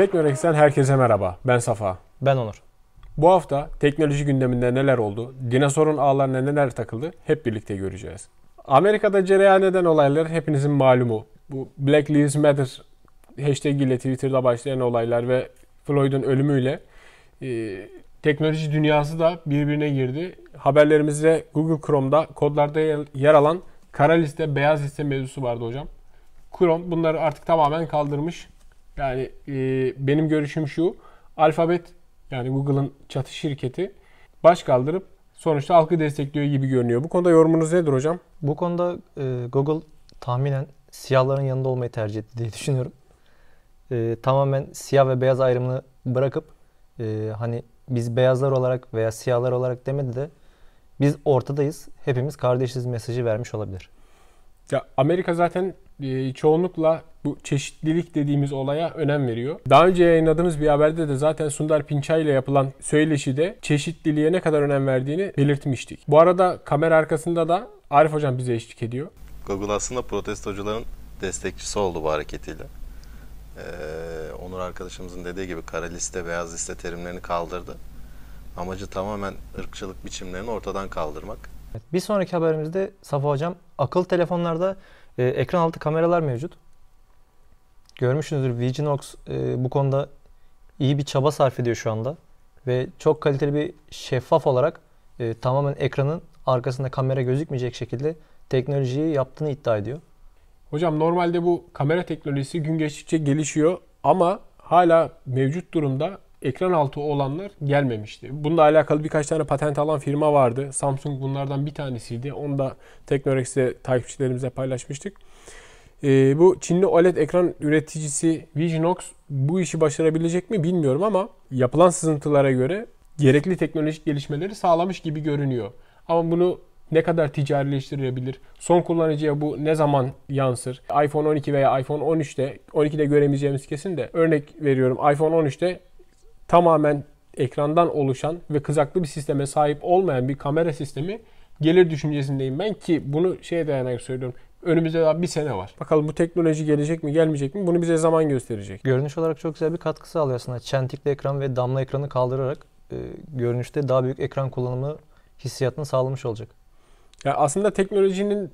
Teknorex'ten herkese merhaba. Ben Safa. Ben Onur. Bu hafta teknoloji gündeminde neler oldu, dinozorun ağlarına neler takıldı hep birlikte göreceğiz. Amerika'da cereyan eden olaylar hepinizin malumu. Bu Black Lives Matter hashtag ile Twitter'da başlayan olaylar ve Floyd'un ölümüyle teknoloji dünyası da birbirine girdi. Haberlerimizde Google Chrome'da kodlarda yer alan kara liste, beyaz liste mevzusu vardı hocam. Chrome bunları artık tamamen kaldırmış. Yani benim görüşüm şu, Alphabet yani Google'ın çatı şirketi baş kaldırıp sonuçta halkı destekliyor gibi görünüyor. Bu konuda yorumunuz nedir hocam? Bu konuda Google tahminen siyahların yanında olmayı tercih etti diye düşünüyorum. Tamamen siyah ve beyaz ayrımını bırakıp hani biz beyazlar olarak veya siyahlar olarak demedi de biz ortadayız, hepimiz kardeşiz mesajı vermiş olabilir. Ya Amerika zaten çoğunlukla bu çeşitlilik dediğimiz olaya önem veriyor. Daha önce yayınladığımız bir haberde de zaten Sundar Pichai ile yapılan söyleşide çeşitliliğe ne kadar önem verdiğini belirtmiştik. Bu arada kamera arkasında da Arif hocam bize eşlik ediyor. Google aslında protestocuların destekçisi oldu bu hareketiyle. Onur arkadaşımızın dediği gibi kara liste, beyaz liste terimlerini kaldırdı. Amacı tamamen ırkçılık biçimlerini ortadan kaldırmak. Bir sonraki haberimizde Safa hocam, akıllı telefonlarda ekran altı kameralar mevcut. Görmüşsünüzdür, Visionox bu konuda iyi bir çaba sarf ediyor şu anda. Ve çok kaliteli bir şeffaf olarak tamamen ekranın arkasında kamera gözükmeyecek şekilde teknolojiyi yaptığını iddia ediyor. Hocam normalde bu kamera teknolojisi gün geçtikçe gelişiyor ama hala mevcut durumda ekran altı olanlar gelmemişti. Bununla alakalı birkaç tane patent alan firma vardı. Samsung bunlardan bir tanesiydi. Onu da Teknorex'te takipçilerimize paylaşmıştık. Bu Çinli OLED ekran üreticisi Visionox bu işi başarabilecek mi bilmiyorum ama yapılan sızıntılara göre gerekli teknolojik gelişmeleri sağlamış gibi görünüyor. Ama bunu ne kadar ticarileştirilebilir? Son kullanıcıya bu ne zaman yansır? iPhone 12 veya iPhone 12'de göremeyeceğimiz kesin de örnek veriyorum. iPhone 13'te tamamen ekrandan oluşan ve kızaklı bir sisteme sahip olmayan bir kamera sistemi gelir düşüncesindeyim ben ki bunu şeye dayanarak söylüyorum. Önümüzde daha bir sene var. Bakalım bu teknoloji gelecek mi gelmeyecek mi bunu bize zaman gösterecek. Görünüş olarak çok güzel bir katkı sağlıyor aslında. Çentikli ekran ve damla ekranı kaldırarak görünüşte daha büyük ekran kullanımı hissiyatını sağlamış olacak. Ya aslında teknolojinin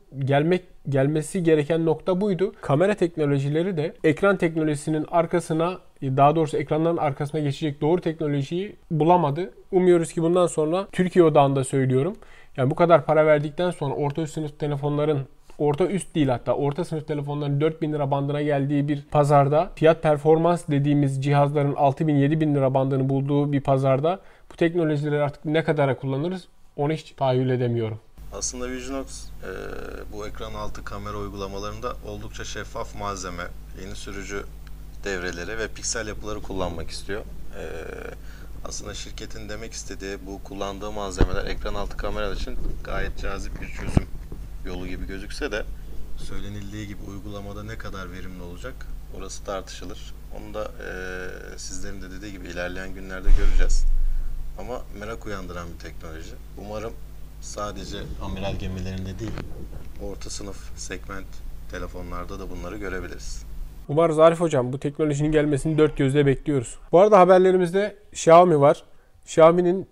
gelmesi gereken nokta buydu. Kamera teknolojileri de ekran teknolojisinin arkasına, daha doğrusu ekranların arkasına geçecek doğru teknolojiyi bulamadı. Umuyoruz ki bundan sonra Türkiye odağında söylüyorum. Yani bu kadar para verdikten sonra orta sınıf telefonların, orta üst değil hatta orta sınıf telefonların 4000 lira bandına geldiği bir pazarda, fiyat performans dediğimiz cihazların 6000-7000 lira bandını bulduğu bir pazarda bu teknolojileri artık ne kadara kullanırız onu hiç tahayyül edemiyorum. Aslında Visionox bu ekran altı kamera uygulamalarında oldukça şeffaf malzeme, yeni sürücü devreleri ve piksel yapıları kullanmak istiyor. Aslında şirketin demek istediği bu kullandığı malzemeler ekran altı kamera için gayet cazip bir çözüm yolu gibi gözükse de söylenildiği gibi uygulamada ne kadar verimli olacak orası tartışılır. Onu da sizlerin de dediği gibi ilerleyen günlerde göreceğiz. Ama merak uyandıran bir teknoloji. Umarım sadece amiral gemilerinde değil, orta sınıf segment telefonlarda da bunları görebiliriz. Umarız Arif hocam, bu teknolojinin gelmesini dört gözle bekliyoruz. Bu arada haberlerimizde Xiaomi var. Xiaomi'nin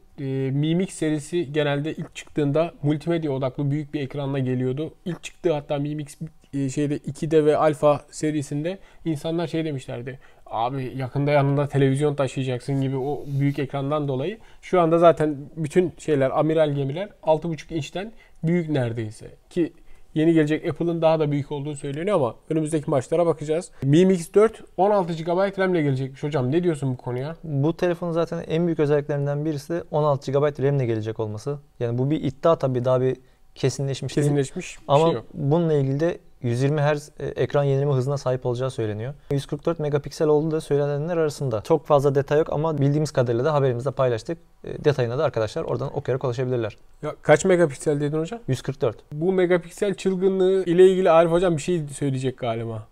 Mi Mix serisi genelde ilk çıktığında multimedya odaklı büyük bir ekranla geliyordu. İlk çıktığı hatta Mi Mix 2'de ve Alpha serisinde insanlar şey demişlerdi. Abi yakında yanında televizyon taşıyacaksın gibi o büyük ekrandan dolayı. Şu anda zaten bütün şeyler, amiral gemiler 6,5 inçten büyük neredeyse. Ki yeni gelecek Apple'ın daha da büyük olduğu söyleniyor ama önümüzdeki maçlara bakacağız. Mi Mix 4 16 GB RAM ile gelecekmiş hocam. Ne diyorsun bu konuya? Bu telefonun zaten en büyük özelliklerinden birisi de 16 GB RAM ile gelecek olması. Yani bu bir iddia tabii, daha bir kesinleşmiş bir ama şey yok. Bununla ilgili de 120 Hz ekran yenileme hızına sahip olacağı söyleniyor. 144 megapiksel olduğu da söylenenler arasında. Çok fazla detay yok ama bildiğimiz kadarıyla da haberimizde paylaştık. Detayına da arkadaşlar oradan okuyarak ulaşabilirler. Ya kaç megapiksel dedin hocam? 144. Bu megapiksel çılgınlığı ile ilgili Arif hocam bir şey söyleyecek galiba.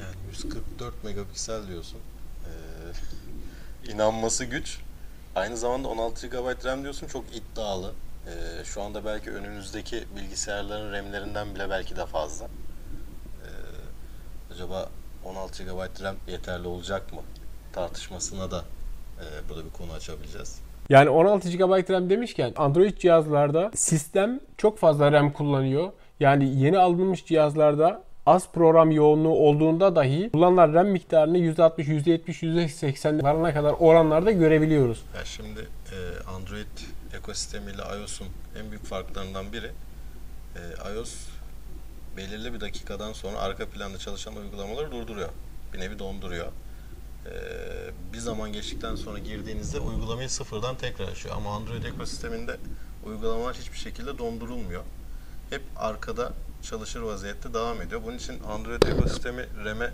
Yani 144 megapiksel diyorsun. İnanması güç. Aynı zamanda 16 GB RAM diyorsun, çok iddialı. Şu anda belki önünüzdeki bilgisayarların RAM'lerinden bile belki de fazla. Acaba 16 GB RAM yeterli olacak mı tartışmasına da burada bir konu açabileceğiz. Yani 16 GB RAM demişken Android cihazlarda sistem çok fazla RAM kullanıyor. Yani yeni alınmış cihazlarda az program yoğunluğu olduğunda dahi kullanılan RAM miktarını %60, %70, %80 varana kadar oranlarda görebiliyoruz. Ya şimdi Android ekosistemiyle iOS'un en büyük farklarından biri iOS belirli bir dakikadan sonra arka planda çalışan uygulamaları durduruyor. Bir nevi donduruyor. Bir zaman geçtikten sonra girdiğinizde uygulamayı sıfırdan tekrar açıyor. Ama Android ekosisteminde uygulamalar hiçbir şekilde dondurulmuyor. Hep arkada çalışır vaziyette devam ediyor. Bunun için Android ekosistemi RAM'e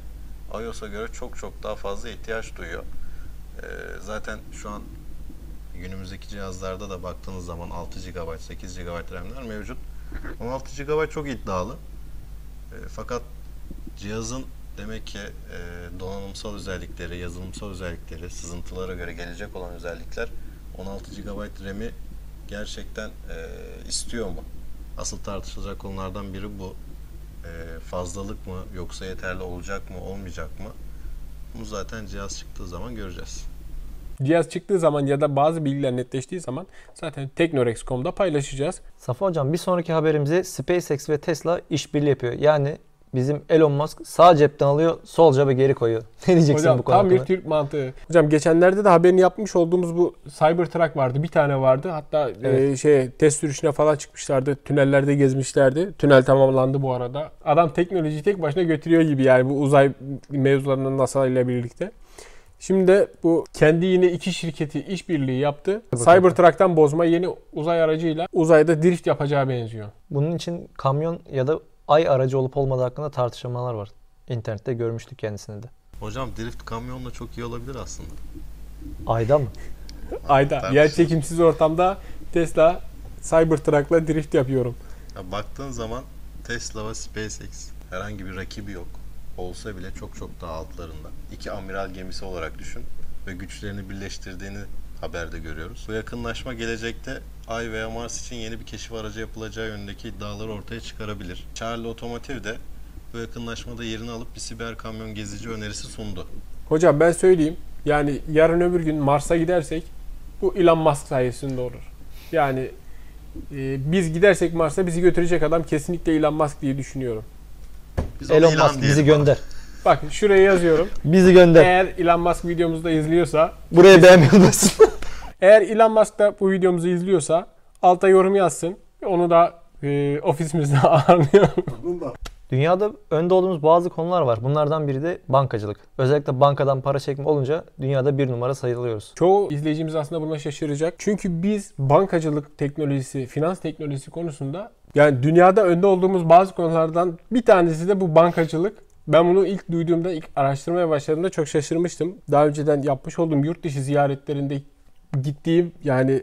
iOS'a göre çok çok daha fazla ihtiyaç duyuyor. Zaten şu an günümüzdeki cihazlarda da baktığınız zaman 6 GB, 8 GB RAM'ler mevcut. 16 GB çok iddialı. Fakat cihazın demek ki donanımsal özellikleri, yazılımsal özellikleri, sızıntılara göre gelecek olan özellikler 16 GB RAM'i gerçekten istiyor mu? Asıl tartışılacak konulardan biri bu. Fazlalık mı yoksa yeterli olacak mı, olmayacak mı? Bunu zaten cihaz çıktığı zaman göreceğiz. Cihaz çıktığı zaman ya da bazı bilgiler netleştiği zaman zaten Teknorex.com'da paylaşacağız. Safa hocam, bir sonraki haberimize SpaceX ve Tesla işbirliği yapıyor. Yani bizim Elon Musk sağ cepten alıyor, sol cebe geri koyuyor. Ne diyeceksin hocam, bu konuda? Tam bir Türk mantığı. Hocam geçenlerde de haberini yapmış olduğumuz bu Cybertruck vardı. Bir tane vardı. Hatta evet, test sürüşüne falan çıkmışlardı. Tünellerde gezmişlerdi. Tünel tamamlandı bu arada. Adam teknolojiyi tek başına götürüyor gibi yani bu uzay mevzularının NASA ile birlikte. Şimdi de bu kendi yine iki şirketi işbirliği yaptı. Cybertruck'tan bozma yeni uzay aracıyla uzayda drift yapacağı benziyor. Bunun için kamyon ya da ay aracı olup olmadığı hakkında tartışmalar var. İnternette görmüştük kendisini de. Hocam drift kamyonla çok iyi olabilir aslında. Ayda mı? Ayda. Yer çekimsiz ortamda Tesla Cybertruck'la drift yapıyorum. Ya baktığın zaman Tesla ve SpaceX herhangi bir rakibi yok. Olsa bile çok çok daha altlarında. İki amiral gemisi olarak düşün ve güçlerini birleştirdiğini haberde görüyoruz. Bu yakınlaşma gelecekte Ay veya Mars için yeni bir keşif aracı yapılacağı yönündeki iddiaları ortaya çıkarabilir. Charlie Otomotiv de bu yakınlaşmada yerini alıp bir siber kamyon gezici önerisi sundu. Hocam ben söyleyeyim, yani yarın öbür gün Mars'a gidersek bu Elon Musk sayesinde olur. Yani biz gidersek Mars'a bizi götürecek adam kesinlikle Elon Musk diye düşünüyorum. Elon Musk bizi gönder. Bak şuraya yazıyorum. Bizi gönder. Eğer Elon Musk videomuzu da izliyorsa. Buraya beğenmeyi basın. Eğer Elon Musk da bu videomuzu izliyorsa alta yorum yazsın. Onu da ofisimizde ağırlayalım. Dünyada önde olduğumuz bazı konular var. Bunlardan biri de bankacılık. Özellikle bankadan para çekme olunca dünyada bir numara sayılıyoruz. Çoğu izleyicimiz aslında buna şaşıracak. Çünkü biz bankacılık teknolojisi, finans teknolojisi konusunda yani dünyada önde olduğumuz bazı konulardan bir tanesi de bu bankacılık. Ben bunu ilk duyduğumda, ilk araştırmaya başladığımda çok şaşırmıştım. Daha önceden yapmış olduğum yurt dışı ziyaretlerinde gittiğim, yani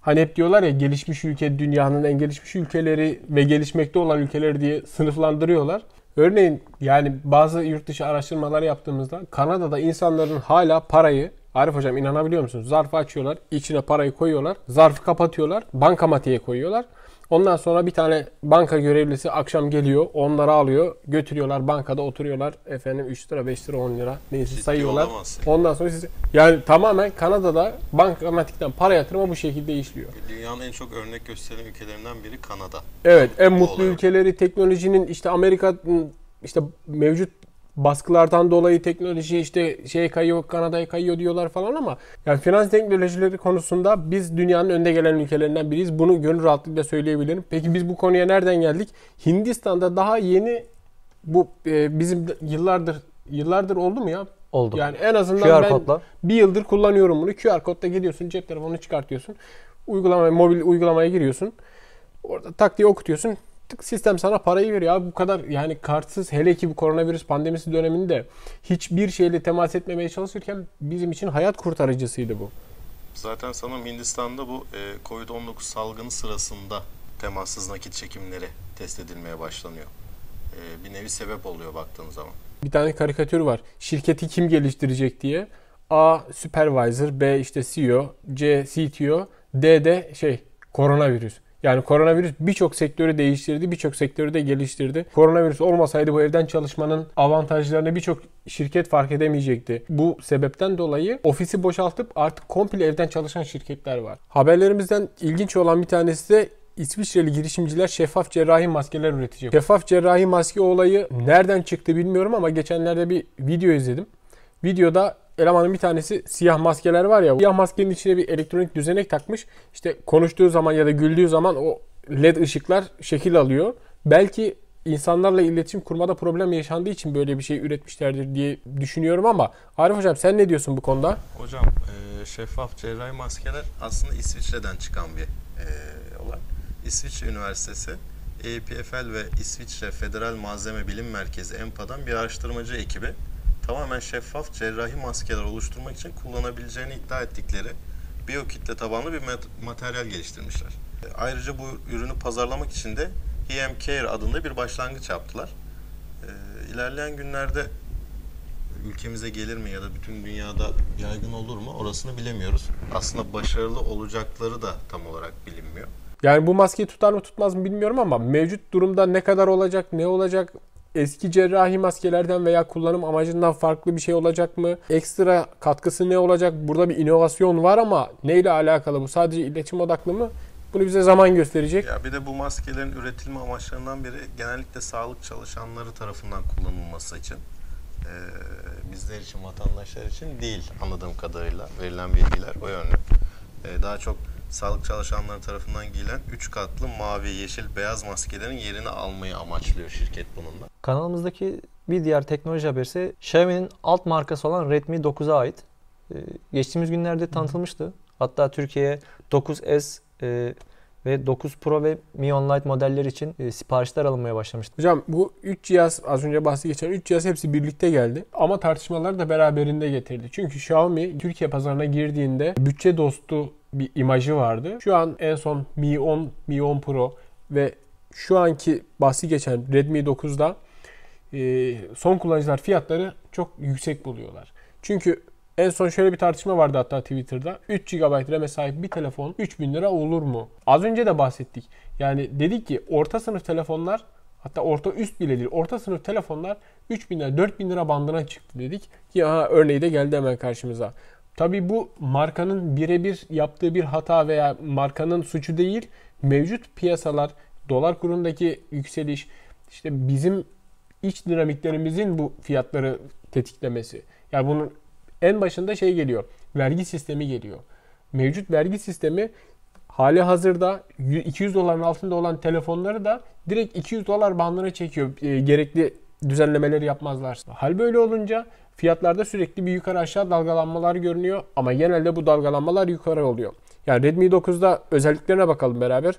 hani hep diyorlar ya gelişmiş ülke dünyanın en gelişmiş ülkeleri ve gelişmekte olan ülkeleri diye sınıflandırıyorlar. Örneğin yani bazı yurt dışı araştırmalar yaptığımızda Kanada'da insanların hala parayı, Arif hocam inanabiliyor musunuz? Zarfı açıyorlar, içine parayı koyuyorlar, zarfı kapatıyorlar, bankamatiğe koyuyorlar. Ondan sonra bir tane banka görevlisi akşam geliyor, onları alıyor, götürüyorlar bankada oturuyorlar. Efendim 3 lira, 5 lira, 10 lira neyse ciddi sayıyorlar. Olamazsın. Ondan sonra siz yani tamamen Kanada'da bankamatikten para yatırma bu şekilde işliyor. Dünyanın en çok örnek gösteren ülkelerinden biri Kanada. Evet, en mutlu ülkeleri teknolojinin işte Amerika'nın işte mevcut baskılardan dolayı teknoloji işte şeye kayıyor, Kanada'ya kayıyor diyorlar falan ama yani finans teknolojileri konusunda biz dünyanın önde gelen ülkelerinden biriyiz. Bunu gönül rahatlığıyla söyleyebilirim. Peki biz bu konuya nereden geldik? Hindistan'da daha yeni bu bizim yıllardır oldu mu ya? Oldu. Yani en azından QR ben kodla. Bir yıldır kullanıyorum bunu. QR kodla gidiyorsun, cep telefonunu çıkartıyorsun. Uygulamaya, mobil uygulamaya giriyorsun. Orada tak diye okutuyorsun. Sistem sana parayı veriyor. Abi bu kadar yani kartsız, hele ki bu koronavirüs pandemisi döneminde hiçbir şeyle temas etmemeye çalışırken bizim için hayat kurtarıcısıydı bu. Zaten sanırım Hindistan'da bu COVID-19 salgını sırasında temassız nakit çekimleri test edilmeye başlanıyor. Bir nevi sebep oluyor baktığın zaman. Bir tane karikatür var. Şirketi kim geliştirecek diye. A. Supervisor, B. işte CEO, C. CTO, D. de koronavirüs. Yani koronavirüs birçok sektörü değiştirdi, birçok sektörü de geliştirdi. Koronavirüs olmasaydı bu evden çalışmanın avantajlarını birçok şirket fark edemeyecekti. Bu sebepten dolayı ofisi boşaltıp artık komple evden çalışan şirketler var. Haberlerimizden ilginç olan bir tanesi de İsviçreli girişimciler şeffaf cerrahi maskeler üretecek. Şeffaf cerrahi maske olayı nereden çıktı bilmiyorum ama geçenlerde bir video izledim. Videoda elemanın bir tanesi, siyah maskeler var ya, siyah maskenin içine bir elektronik düzenek takmış. İşte konuştuğu zaman ya da güldüğü zaman o led ışıklar şekil alıyor. Belki insanlarla iletişim kurmada problem yaşandığı için böyle bir şey üretmişlerdir diye düşünüyorum ama Arif hocam sen ne diyorsun bu konuda? Hocam şeffaf cerrahi maskeler aslında İsviçre'den çıkan bir olay. İsviçre Üniversitesi, EPFL ve İsviçre Federal Malzeme Bilim Merkezi EMPA'dan bir araştırmacı ekibi tamamen şeffaf cerrahi maskeler oluşturmak için kullanabileceğini iddia ettikleri biyokitle tabanlı bir materyal geliştirmişler. Ayrıca bu ürünü pazarlamak için de H&M Care adında bir başlangıç yaptılar. İlerleyen günlerde ülkemize gelir mi ya da bütün dünyada yaygın olur mu orasını bilemiyoruz. Aslında başarılı olacakları da tam olarak bilinmiyor. Yani bu maskeyi tutar mı tutmaz mı bilmiyorum ama mevcut durumda ne kadar olacak, ne olacak, eski cerrahi maskelerden veya kullanım amacından farklı bir şey olacak mı, ekstra katkısı ne olacak, burada bir inovasyon var ama neyle alakalı, bu sadece iletişim odaklı mı, bunu bize zaman gösterecek. Ya bir de bu maskelerin üretilme amaçlarından biri genellikle sağlık çalışanları tarafından kullanılması için, bizler için, vatandaşlar için değil anladığım kadarıyla verilen bilgiler o yönlü. Daha çok sağlık çalışanları tarafından giyilen 3 katlı mavi, yeşil, beyaz maskelerin yerini almayı amaçlıyor şirket bununla. Kanalımızdaki bir diğer teknoloji haberi ise Xiaomi'nin alt markası olan Redmi 9'a ait. Geçtiğimiz günlerde tanıtılmıştı. Hatta Türkiye'ye 9S ve 9 Pro ve Mi Online modelleri için siparişler alınmaya başlamıştı. Hocam bu 3 cihaz, az önce bahsi geçen 3 cihaz hepsi birlikte geldi. Ama tartışmalar da beraberinde getirdi. Çünkü Xiaomi Türkiye pazarına girdiğinde bütçe dostu bir imajı vardı. Şu an en son Mi 10, Mi 10 Pro ve şu anki bahsi geçen Redmi 9'da son kullanıcılar fiyatları çok yüksek buluyorlar. Çünkü en son şöyle bir tartışma vardı hatta Twitter'da. 3 GB RAM'e sahip bir telefon 3000 lira olur mu? Az önce de bahsettik. Yani dedik ki orta sınıf telefonlar, hatta orta üst bile değil, orta sınıf telefonlar 3000 lira 4000 lira bandına çıktı dedik. Ki aha, örneği de geldi hemen karşımıza. Tabii bu markanın birebir yaptığı bir hata veya markanın suçu değil. Mevcut piyasalar, dolar kurundaki yükseliş, işte bizim iç dinamiklerimizin bu fiyatları tetiklemesi. Yani bunun en başında şey geliyor, vergi sistemi geliyor. Mevcut vergi sistemi hali hazırda 200 doların altında olan telefonları da direkt 200 dolar bandına çekiyor. Gerekli düzenlemeleri yapmazlarsa. Hal böyle olunca fiyatlarda sürekli bir yukarı aşağı dalgalanmalar görünüyor ama genelde bu dalgalanmalar yukarı oluyor. Yani Redmi 9'da özelliklerine bakalım beraber.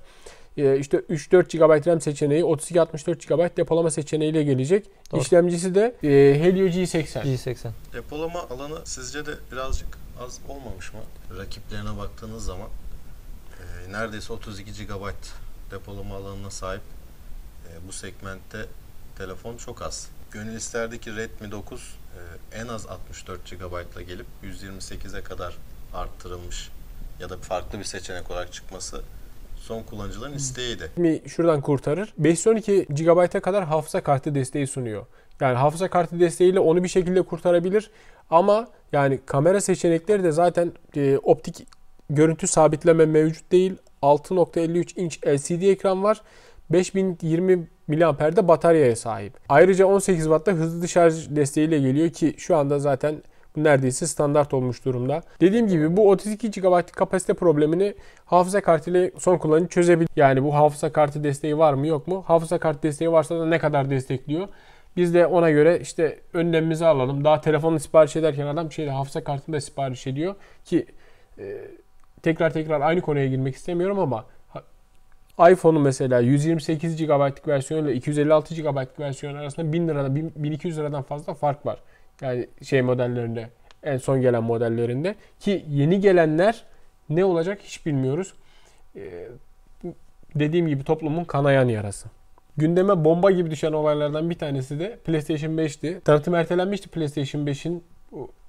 İşte 3-4 GB RAM seçeneği, 32-64 GB depolama seçeneğiyle gelecek. Doğru. İşlemcisi de Helio G80. Depolama alanı sizce de birazcık az olmamış mı? Rakiplerine baktığınız zaman neredeyse 32 GB depolama alanına sahip bu segmentte telefon çok az. Gönül isterdi ki Redmi 9 en az 64 GB ile gelip 128'e kadar arttırılmış ya da farklı bir seçenek olarak çıkması son kullanıcıların isteğiydi. Mi şuradan kurtarır. 512 GB'a kadar hafıza kartı desteği sunuyor. Yani hafıza kartı desteğiyle onu bir şekilde kurtarabilir ama yani kamera seçenekleri de zaten optik görüntü sabitleme mevcut değil. 6.53 inç LCD ekran var. 5020 mAh'de bataryaya sahip. Ayrıca 18 Watt'ta hızlı şarj desteğiyle geliyor ki şu anda zaten bu neredeyse standart olmuş durumda. Dediğim gibi bu 32 GB kapasite problemini hafıza kartıyla son kullanıcı çözebilir. Yani bu hafıza kartı desteği var mı yok mu? Hafıza kartı desteği varsa da ne kadar destekliyor? Biz de ona göre işte önlemimizi alalım. Daha telefonu sipariş ederken adam hafıza kartını da sipariş ediyor ki tekrar aynı konuya girmek istemiyorum ama iPhone'un mesela 128 GB'lık versiyonuyla 256 GB'lık versiyon arasında 1000 liradan 1200 liradan fazla fark var. Yani modellerinde, en son gelen modellerinde ki yeni gelenler ne olacak hiç bilmiyoruz. Dediğim gibi toplumun kanayan yarası. Gündeme bomba gibi düşen olaylardan bir tanesi de PlayStation 5'ti. Tanıtım ertelenmişti PlayStation 5'in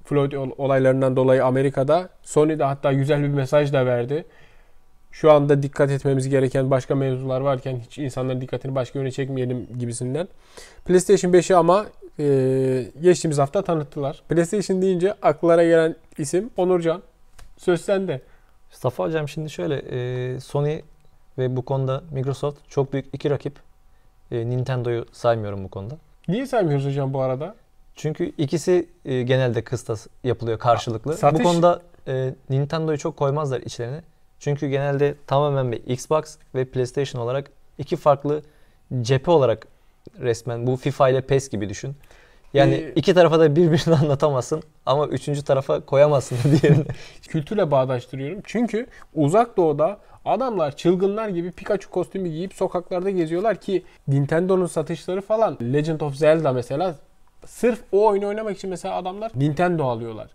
Floyd olaylarından dolayı Amerika'da. Sony de hatta güzel bir mesaj da verdi. şu anda dikkat etmemiz gereken başka mevzular varken hiç insanların dikkatini başka yöne çekmeyelim gibisinden. PlayStation 5'i ama geçtiğimiz hafta tanıttılar. PlayStation deyince aklara gelen isim Onurcan. Söz sende. Safa hocam, şimdi şöyle, Sony ve bu konuda Microsoft çok büyük iki rakip. Nintendo'yu saymıyorum bu konuda. Niye saymıyoruz hocam bu arada? Çünkü ikisi genelde kıstas yapılıyor karşılıklı. Satış. Bu konuda Nintendo'yu çok koymazlar içlerine. Çünkü genelde tamamen bir Xbox ve PlayStation olarak iki farklı cephe olarak resmen, bu FIFA ile PES gibi düşün. Yani iki tarafa da birbirini anlatamazsın ama üçüncü tarafa koyamazsın diğerini. Kültürle bağdaştırıyorum. Çünkü uzak doğuda adamlar çılgınlar gibi Pikachu kostümü giyip sokaklarda geziyorlar ki Nintendo'nun satışları falan, Legend of Zelda mesela, sırf o oyunu oynamak için mesela adamlar Nintendo alıyorlar.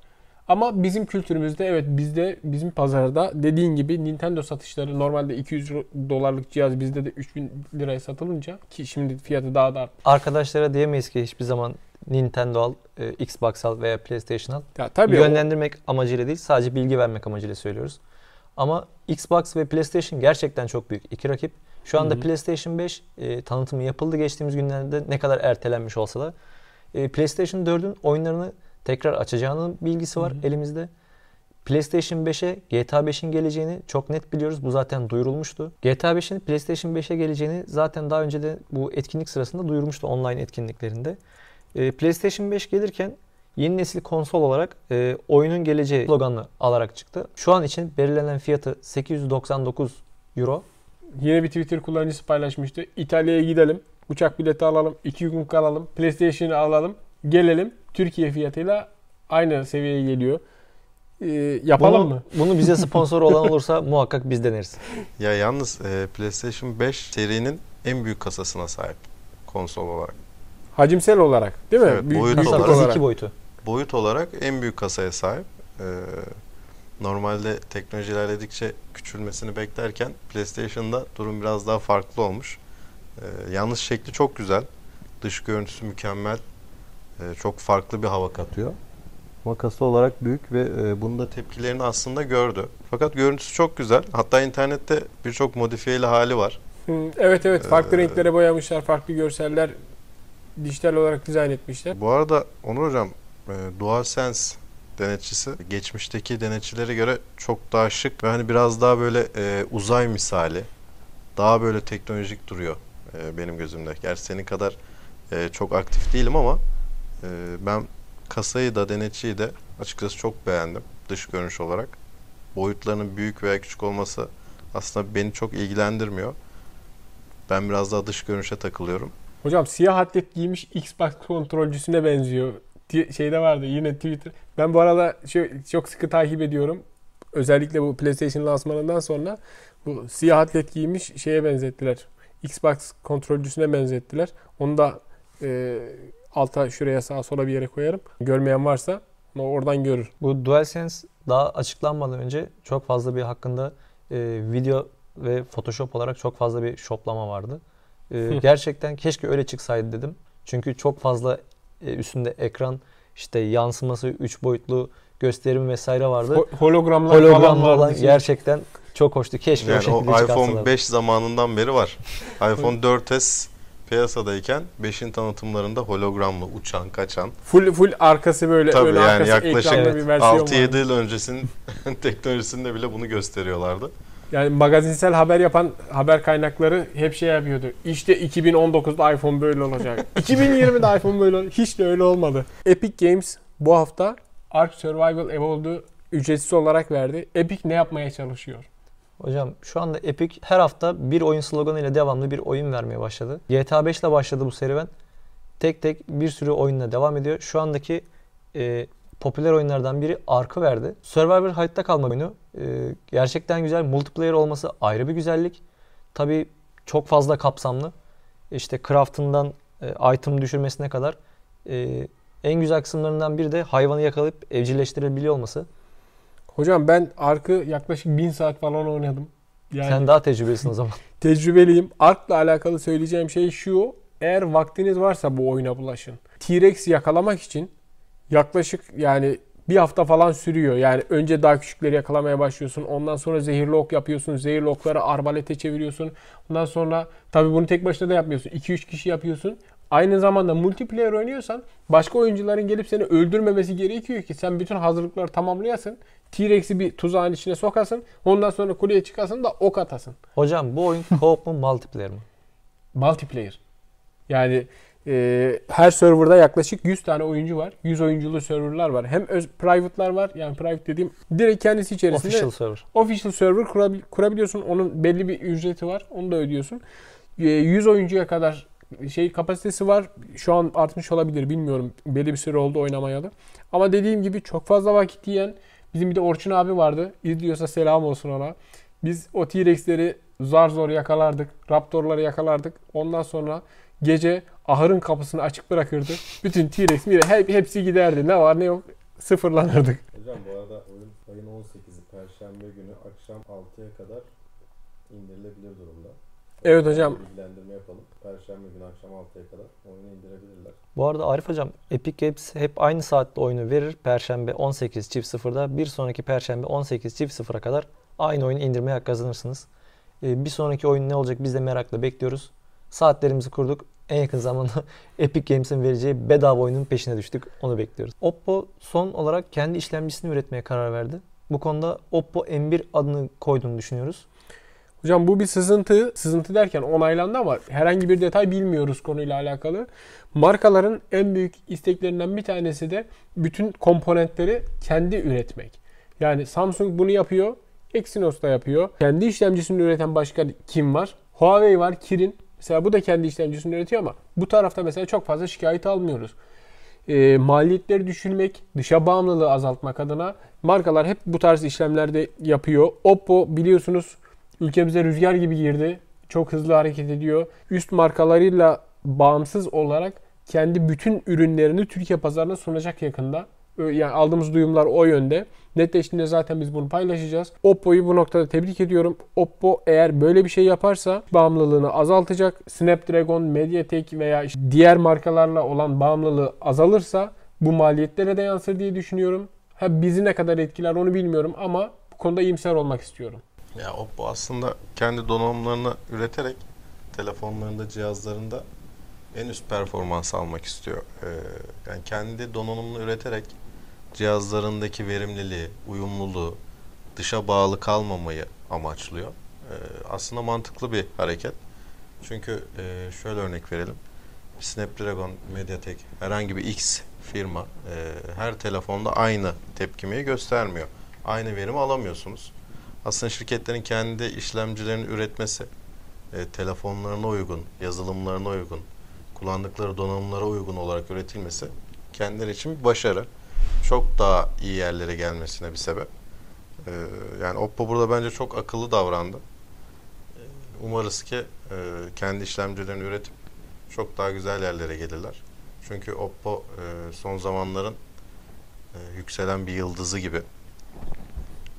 Ama bizim kültürümüzde, evet, bizde, bizim pazarda dediğin gibi Nintendo satışları normalde 200 dolarlık cihaz bizde de 3000 liraya satılınca, ki şimdi fiyatı daha da arttı. Arkadaşlara diyemeyiz ki hiçbir zaman Nintendo al, Xbox al veya PlayStation al. Ya, tabii yönlendirmek amacıyla değil, sadece bilgi vermek amacıyla söylüyoruz. Ama Xbox ve PlayStation gerçekten çok büyük iki rakip. Şu anda PlayStation 5 tanıtımı yapıldı geçtiğimiz günlerde, ne kadar ertelenmiş olsa da. PlayStation 4'ün oyunlarını tekrar açacağının bilgisi var elimizde. PlayStation 5'e GTA 5'in geleceğini çok net biliyoruz. Bu zaten duyurulmuştu. GTA 5'in PlayStation 5'e geleceğini zaten daha önce de bu etkinlik sırasında duyurmuştu, online etkinliklerinde. PlayStation 5 gelirken yeni nesil konsol olarak oyunun geleceği sloganını alarak çıktı. Şu an için belirlenen fiyatı 899 euro. Yine bir Twitter kullanıcısı paylaşmıştı. İtalya'ya gidelim, uçak bileti alalım, 2 gün kalalım, PlayStation'ı alalım, gelelim. Türkiye fiyatıyla aynı seviyeye geliyor. Yapalım mı? Bunu bize sponsor olan olursa muhakkak biz deneriz. Ya yalnız PlayStation 5 serinin en büyük kasasına sahip konsol olarak. Hacimsel olarak değil mi? Evet, boyut olarak en büyük kasaya sahip. Normalde teknoloji ilerledikçe küçülmesini beklerken PlayStation'da durum biraz daha farklı olmuş. Yalnız şekli çok güzel. Dış görüntüsü mükemmel. Çok farklı bir hava katıyor. Makası olarak büyük ve bunda tepkilerini aslında gördü. Fakat görüntüsü çok güzel. Hatta internette birçok modifiyeli hali var. Evet evet, farklı renklere boyamışlar, farklı görseller dijital olarak dizayn etmişler. Bu arada Onur hocam, DualSense denetçisi geçmişteki denetçilere göre çok daha şık ve hani biraz daha böyle uzay misali, daha böyle teknolojik duruyor benim gözümde. Gerçi senin kadar çok aktif değilim ama ben kasayı da denetçiyi de açıkçası çok beğendim dış görünüş olarak. Boyutlarının büyük veya küçük olması aslında beni çok ilgilendirmiyor. Ben biraz daha dış görünüşe takılıyorum. Hocam siyah atlet giymiş Xbox kontrolcüsüne benziyor. Şeyde vardı yine Twitter. Ben bu arada çok sıkı takip ediyorum. Özellikle bu PlayStation lansmanından sonra bu siyah atlet giymiş şeye benzettiler. Xbox kontrolcüsüne benzettiler. Onu da alta, şuraya, sağa, sola bir yere koyarım. Görmeyen varsa oradan görür. Bu DualSense daha açıklanmadan önce çok fazla bir hakkında video ve Photoshop olarak çok fazla bir şoplama vardı. Gerçekten keşke öyle çıksaydı dedim. Çünkü çok fazla üstünde ekran, işte yansıması, 3 boyutlu gösterimi vesaire vardı. Hologramlı olan gerçekten çok hoştu. Keşke yani o şekilde çıkarsalardı. iPhone 5 zamanından beri var. iPhone 4S piyasadayken 5'in tanıtımlarında hologramlı, uçan, kaçan. Full arkası böyle. Tabii öyle, yani arkası ekranlı bir versiyon. Yaklaşık 6-7 yıl öncesinin teknolojisinde bile bunu gösteriyorlardı. Yani magazinsel haber yapan haber kaynakları hep şey yapıyordu. İşte 2019'da iPhone böyle olacak. 2020'de iPhone böyle olacak. Hiç de öyle olmadı. Epic Games bu hafta Ark Survival Evolved'u ücretsiz olarak verdi. Epic ne yapmaya çalışıyor? Hocam şu anda Epic her hafta bir oyun sloganıyla devamlı bir oyun vermeye başladı. GTA 5 ile başladı bu serüven. Tek tek bir sürü oyunla devam ediyor. Şu andaki popüler oyunlardan biri Ark'ı verdi. Survivor hayatta kalma oyunu. Gerçekten güzel. Multiplayer olması ayrı bir güzellik. Tabii çok fazla kapsamlı. İşte craft'ından item düşürmesine kadar en güzel kısımlarından biri de hayvanı yakalayıp evcilleştirebiliyor olması. Hocam ben Ark'ı yaklaşık 1000 saat falan oynadım. Yani sen daha tecrübelisin o zaman. Tecrübeliyim. Ark'la alakalı söyleyeceğim şey şu. Eğer vaktiniz varsa bu oyuna bulaşın. T-Rex yakalamak için yaklaşık, yani bir hafta falan sürüyor. Yani önce daha küçükleri yakalamaya başlıyorsun. Ondan sonra zehirli ok yapıyorsun. Zehirli okları arbalete çeviriyorsun. Ondan sonra tabii bunu tek başına da yapmıyorsun. 2-3 kişi yapıyorsun. Aynı zamanda multiplayer oynuyorsan başka oyuncuların gelip seni öldürmemesi gerekiyor ki sen bütün hazırlıkları tamamlayasın. T-Rex'i bir tuzağın içine sokasın. Ondan sonra kuleye çıkasın da ok atasın. Hocam bu oyun co-op mu multiplayer mi? Multiplayer. Yani her serverda yaklaşık 100 tane oyuncu var. 100 oyunculu serverlar var. Hem private'lar var. Yani private dediğim direkt kendisi içerisinde official server. Official server kurabiliyorsun. Onun belli bir ücreti var. Onu da ödüyorsun. 100 oyuncuya kadar şey kapasitesi var. Şu an artmış olabilir. Bilmiyorum. Belli bir süre oldu oynamayalı. Ama dediğim gibi çok fazla vakit yiyen, bizim bir de Orçun abi vardı. İzliyorsa selam olsun ona. Biz o T-Rex'leri zar zor yakalardık. Raptorları yakalardık. Ondan sonra gece ahırın kapısını açık bırakırdı. Bütün T-Rex mire hepsi giderdi. Ne var ne yok sıfırlanırdık. Hocam bu arada ayın 18'i Perşembe günü akşam 6'ya kadar indirilebilir durumda. Evet hocam. Bilgilendirme yapalım. Perşembe günü akşam 6'ya kadar oyunu indirebilirler. Bu arada Arif hocam, Epic Games hep aynı saatte oyunu verir. Perşembe 18.00'da. Bir sonraki Perşembe 18.00'a kadar aynı oyunu indirmeye hak kazanırsınız. Bir sonraki oyun ne olacak biz de merakla bekliyoruz. Saatlerimizi kurduk. En yakın zamanda Epic Games'in vereceği bedava oyunun peşine düştük. Onu bekliyoruz. Oppo son olarak kendi işlemcisini üretmeye karar verdi. Bu konuda Oppo M1 adını koyduğunu düşünüyoruz. Hocam bu bir sızıntı. Sızıntı derken onaylandı ama herhangi bir detay bilmiyoruz konuyla alakalı. Markaların en büyük isteklerinden bir tanesi de bütün komponentleri kendi üretmek. Yani Samsung bunu yapıyor. Exynos da yapıyor. Kendi işlemcisini üreten başka kim var? Huawei var, Kirin. Mesela bu da kendi işlemcisini üretiyor ama bu tarafta mesela çok fazla şikayet almıyoruz. Maliyetleri düşürmek, dışa bağımlılığı azaltmak adına markalar hep bu tarz işlemlerde yapıyor. Oppo biliyorsunuz ülkemize rüzgar gibi girdi. Çok hızlı hareket ediyor. Üst markalarıyla bağımsız olarak kendi bütün ürünlerini Türkiye pazarına sunacak yakında. Yani aldığımız duyumlar o yönde. Netleştiğinde zaten biz bunu paylaşacağız. Oppo'yu bu noktada tebrik ediyorum. Oppo eğer böyle bir şey yaparsa bağımlılığını azaltacak. Snapdragon, Mediatek veya işte diğer markalarla olan bağımlılığı azalırsa bu maliyetlere de yansır diye düşünüyorum. Ha bizi ne kadar etkiler onu bilmiyorum ama bu konuda iyimser olmak istiyorum. Ya Oppo aslında kendi donanımlarını üreterek telefonlarında, cihazlarında en üst performans almak istiyor. Yani kendi donanımını üreterek cihazlarındaki verimliliği, uyumluluğu, dışa bağlı kalmamayı amaçlıyor. Aslında mantıklı bir hareket. Çünkü şöyle örnek verelim. Snapdragon, Mediatek, herhangi bir X firma her telefonda aynı tepkimeyi göstermiyor. Aynı verimi alamıyorsunuz. Aslında şirketlerin kendi işlemcilerini üretmesi, telefonlarına uygun, yazılımlarına uygun, kullandıkları donanımlara uygun olarak üretilmesi kendileri için bir başarı. Çok daha iyi yerlere gelmesine bir sebep. Yani Oppo burada bence çok akıllı davrandı. Umarız ki kendi işlemcilerini üretip çok daha güzel yerlere gelirler. Çünkü Oppo son zamanların yükselen bir yıldızı gibi.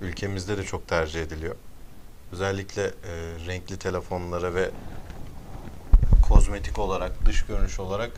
Ülkemizde de çok tercih ediliyor. Özellikle renkli telefonlara ve kozmetik olarak, dış görünüş olarak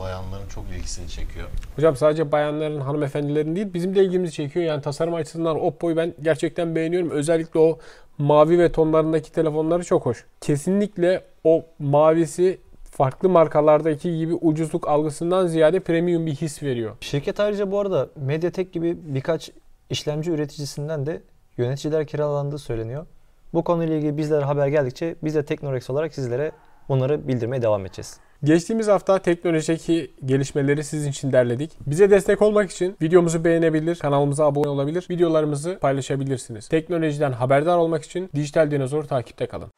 bayanların çok ilgisini çekiyor. Hocam sadece bayanların, hanımefendilerin değil bizim de ilgimizi çekiyor. Yani tasarım açısından Oppo'yu ben gerçekten beğeniyorum. Özellikle o mavi ve tonlarındaki telefonları çok hoş. Kesinlikle o mavisi farklı markalardaki gibi ucuzluk algısından ziyade premium bir his veriyor. Şirket ayrıca bu arada Mediatek gibi birkaç işlemci üreticisinden de yöneticiler kiralandığı söyleniyor. Bu konuyla ilgili bizlere haber geldikçe biz de Teknorex olarak sizlere bunları bildirmeye devam edeceğiz. Geçtiğimiz hafta teknolojideki gelişmeleri sizin için derledik. Bize destek olmak için videomuzu beğenebilir, kanalımıza abone olabilir, videolarımızı paylaşabilirsiniz. Teknolojiden haberdar olmak için Dijital Dinozor takipte kalın.